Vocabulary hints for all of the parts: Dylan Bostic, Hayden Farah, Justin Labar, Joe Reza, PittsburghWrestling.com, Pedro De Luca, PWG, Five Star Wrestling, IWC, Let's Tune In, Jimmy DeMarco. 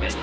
feeling.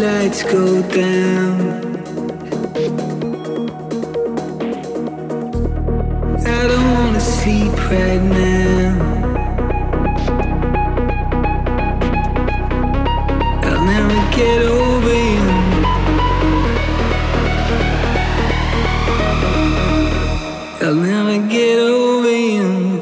lights go down. I don't wanna sleep right now. I'll never get over you. I'll never get over you.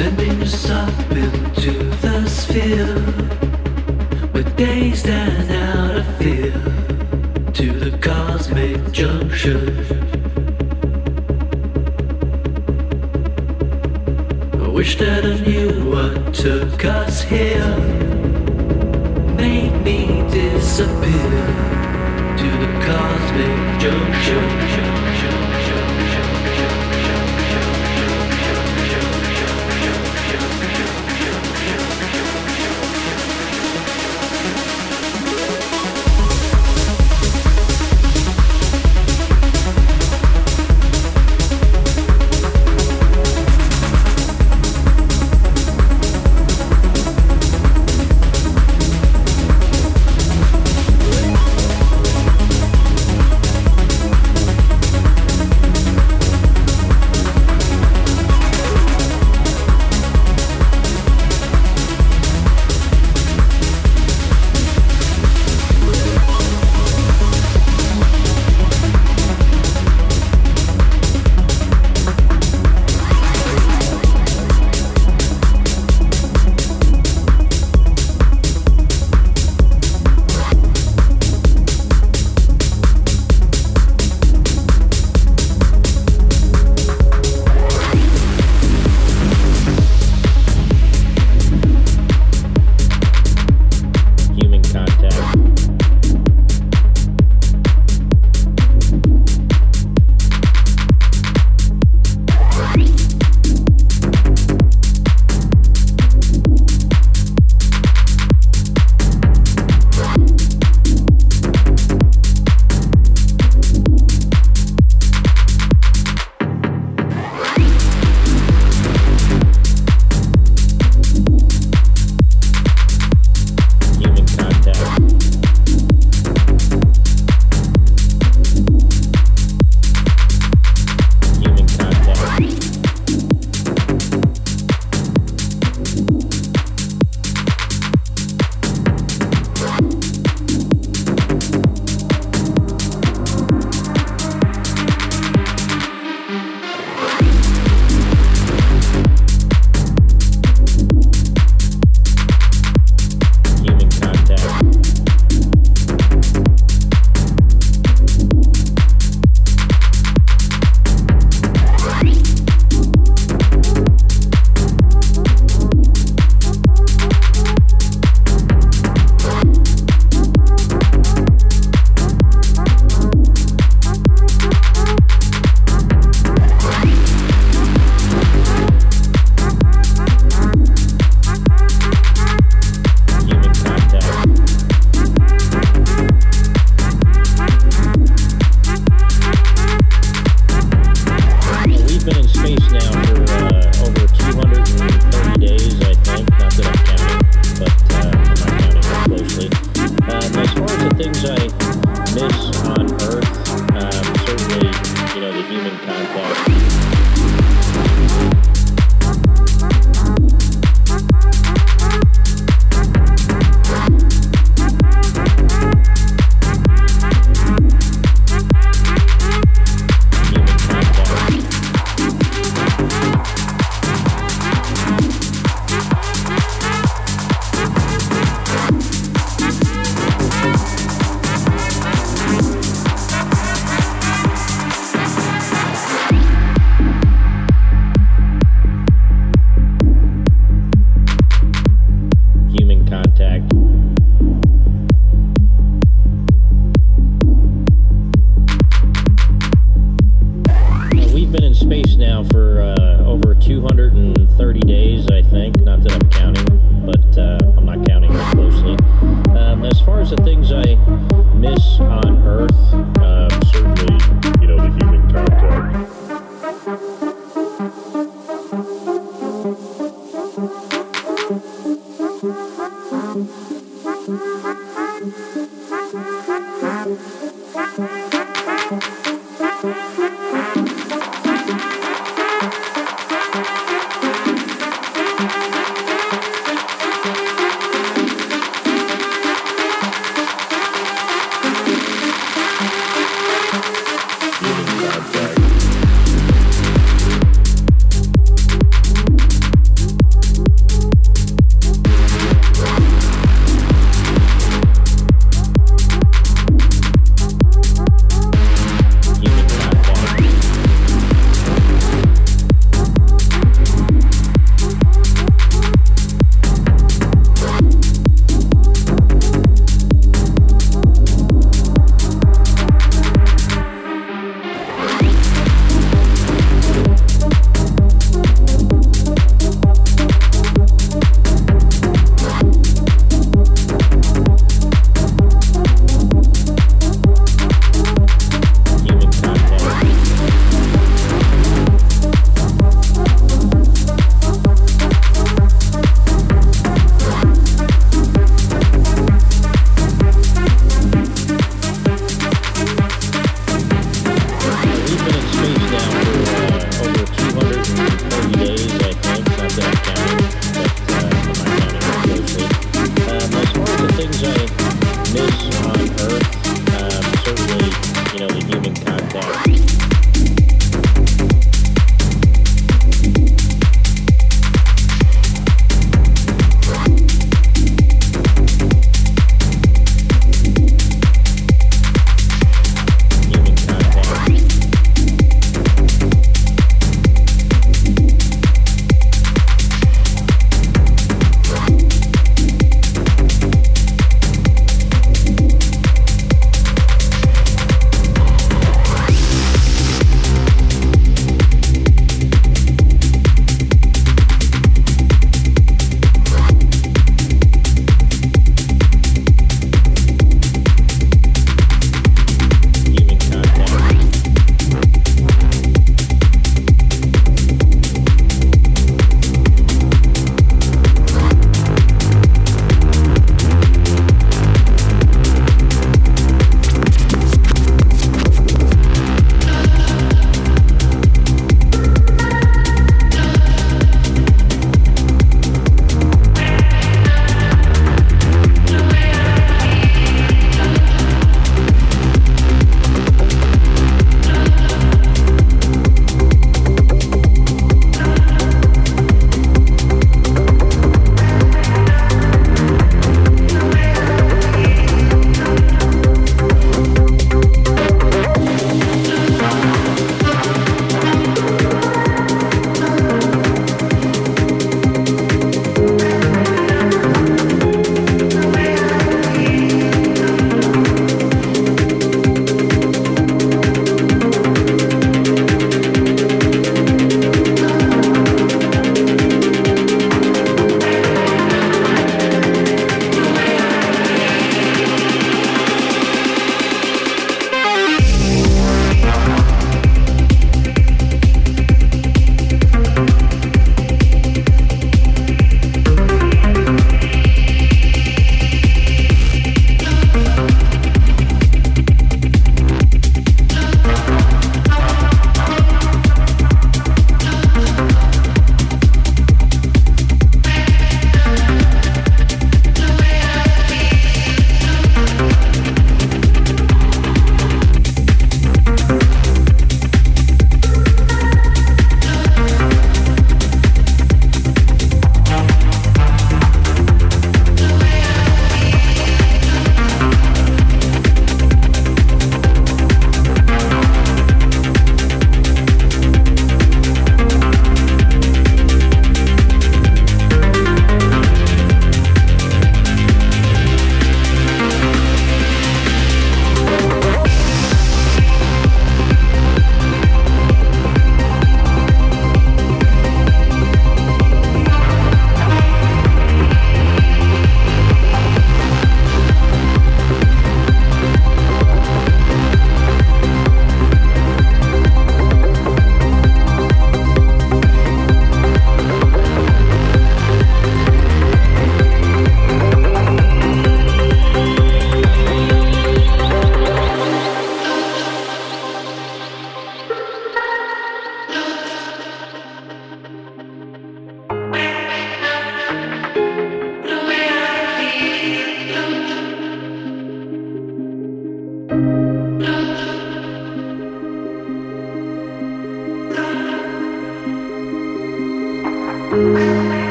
sending us up into the sphere. We're dazed and out of fear to the cosmic junction. I wish that I knew what took us here, made me disappear to the cosmic junction.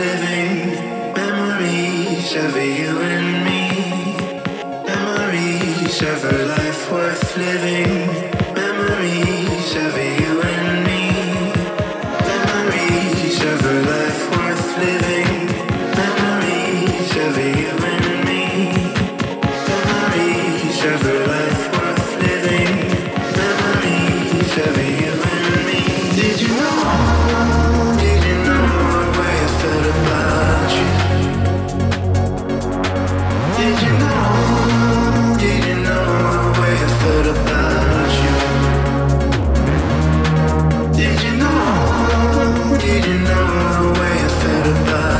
living memories of you and me, memories of a life worth living, memories of you and me, memories of a life worth living, memories of you and me, memories of a life worth living, memories of you and me. Did you know? Did you know the way I felt about you?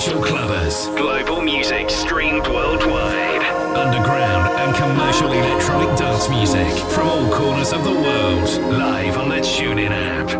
Essential clubbers. Global music streamed worldwide. Underground and commercial electronic dance music from all corners of the world. Live on the Tune In app.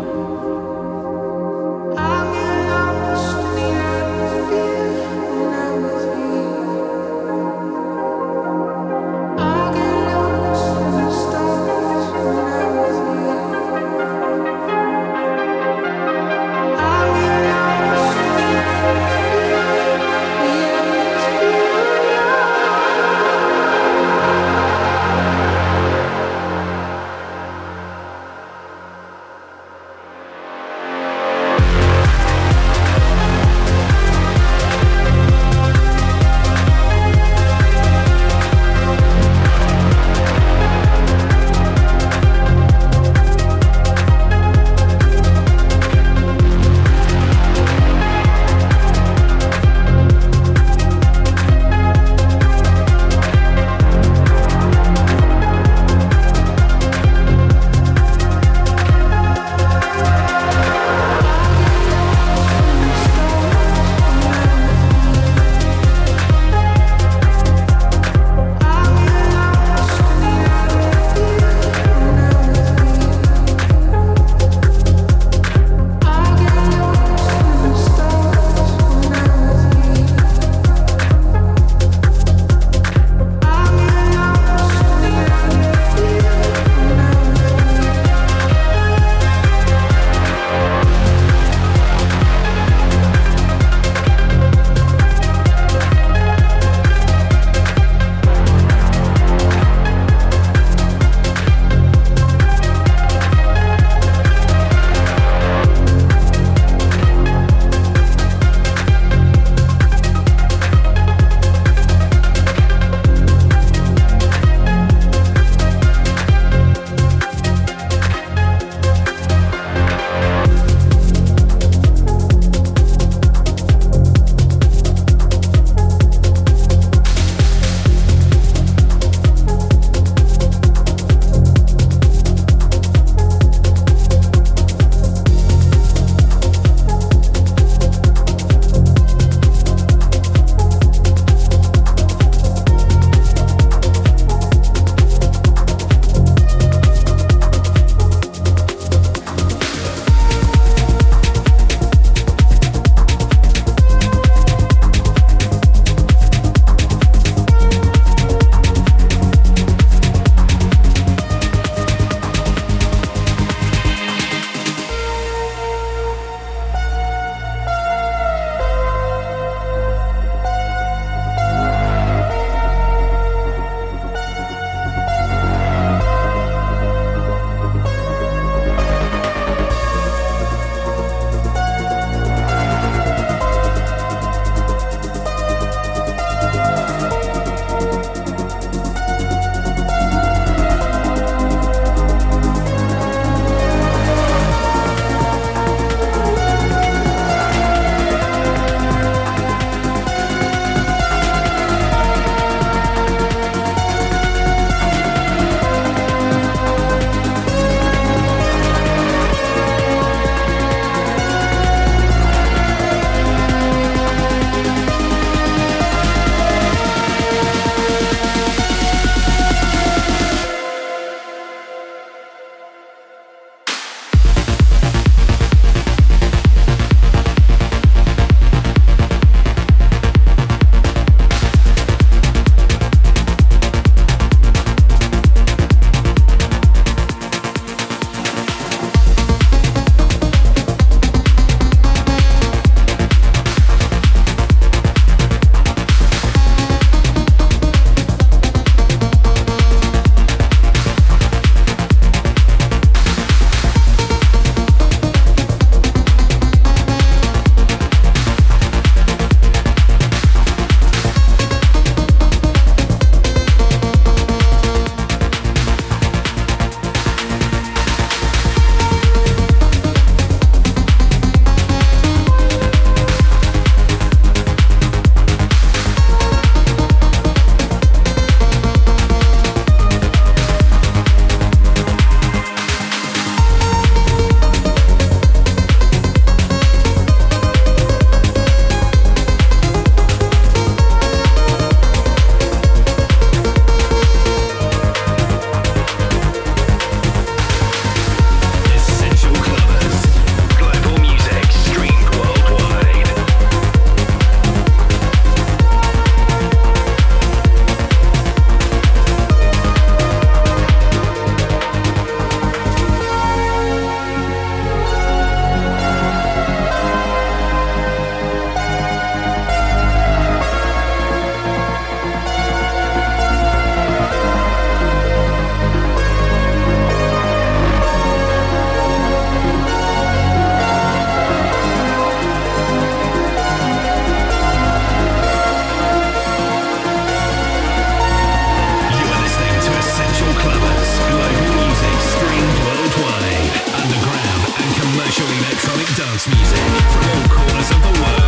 hottest music from all corners of the world.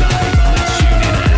Live on Let's Tune In.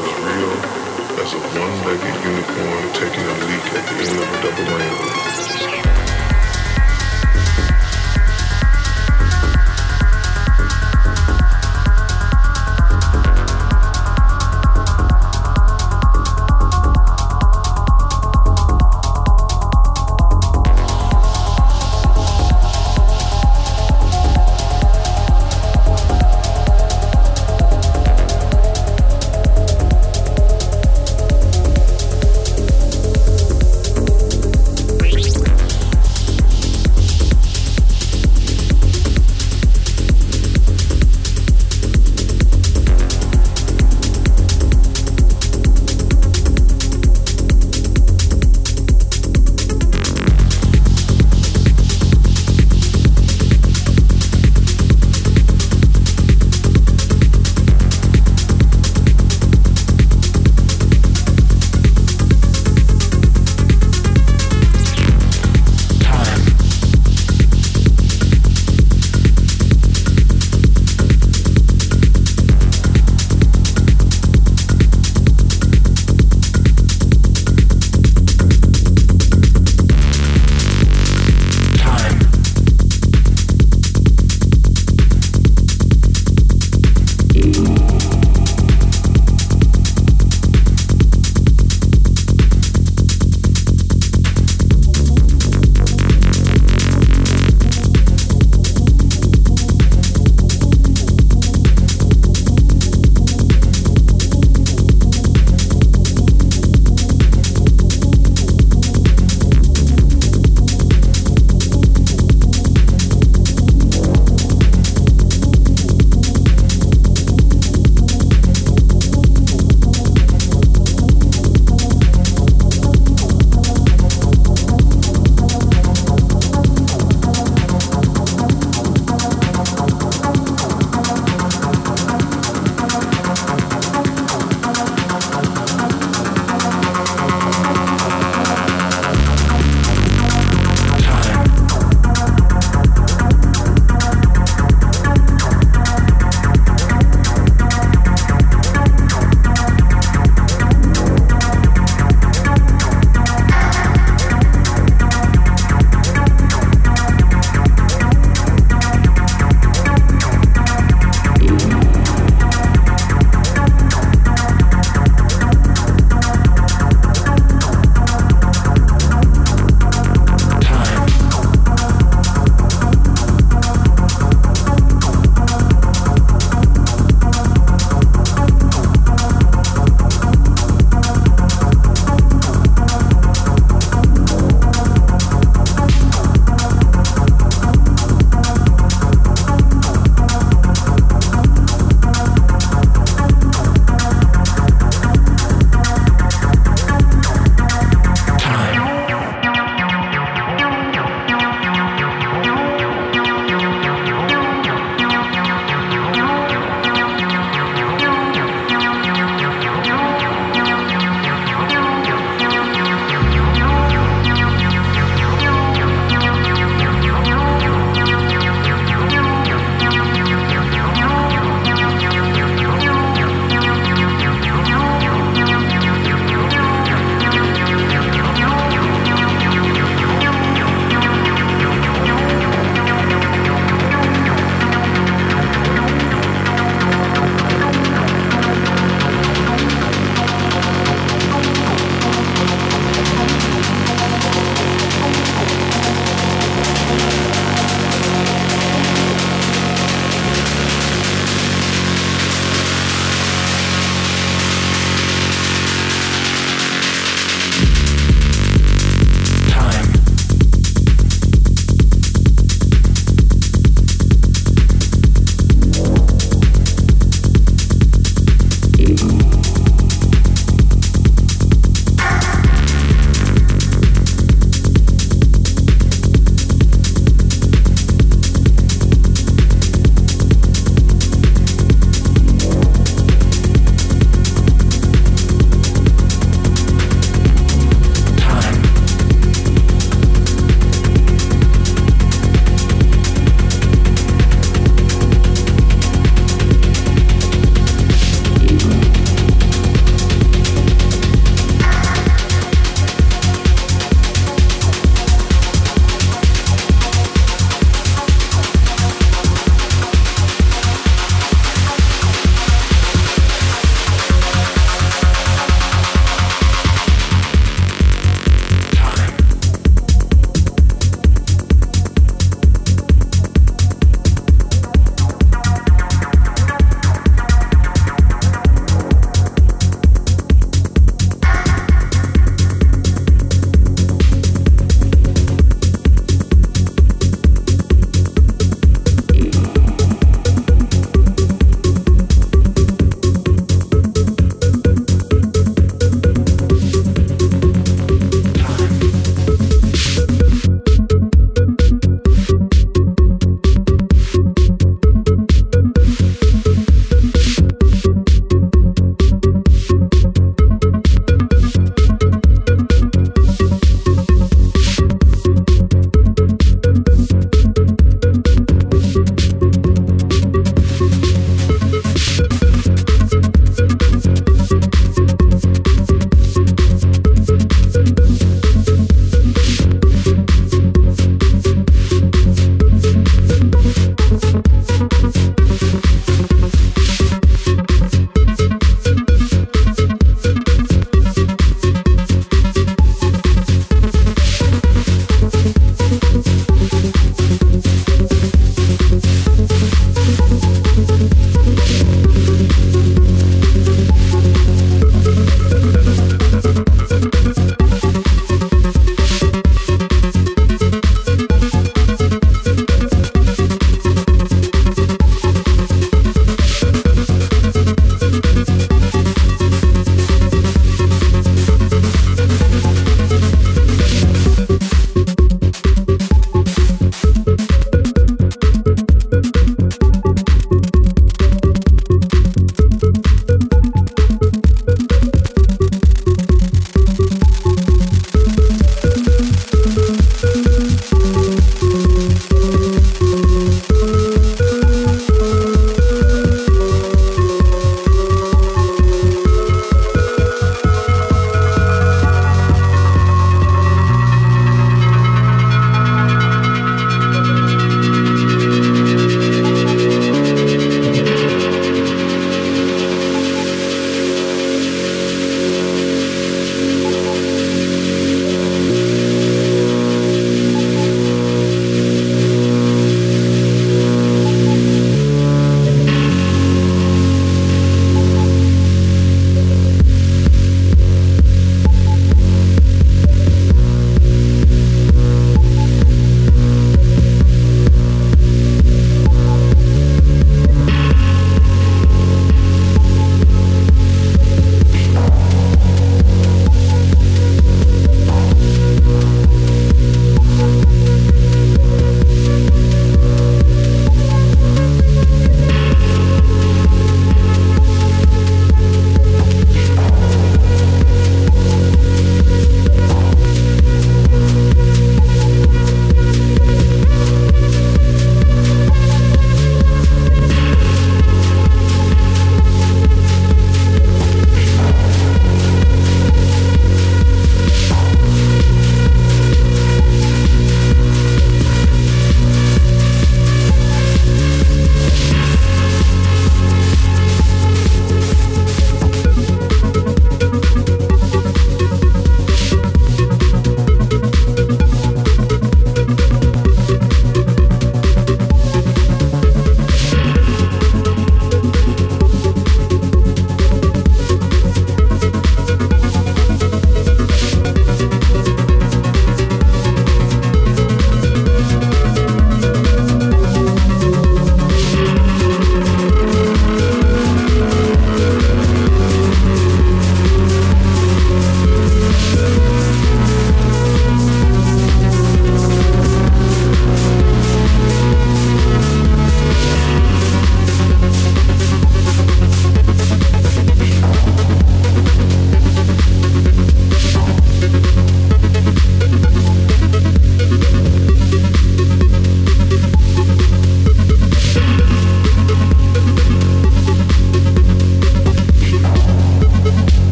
was real as a one-legged unicorn taking a leak at the end of a double rainbow.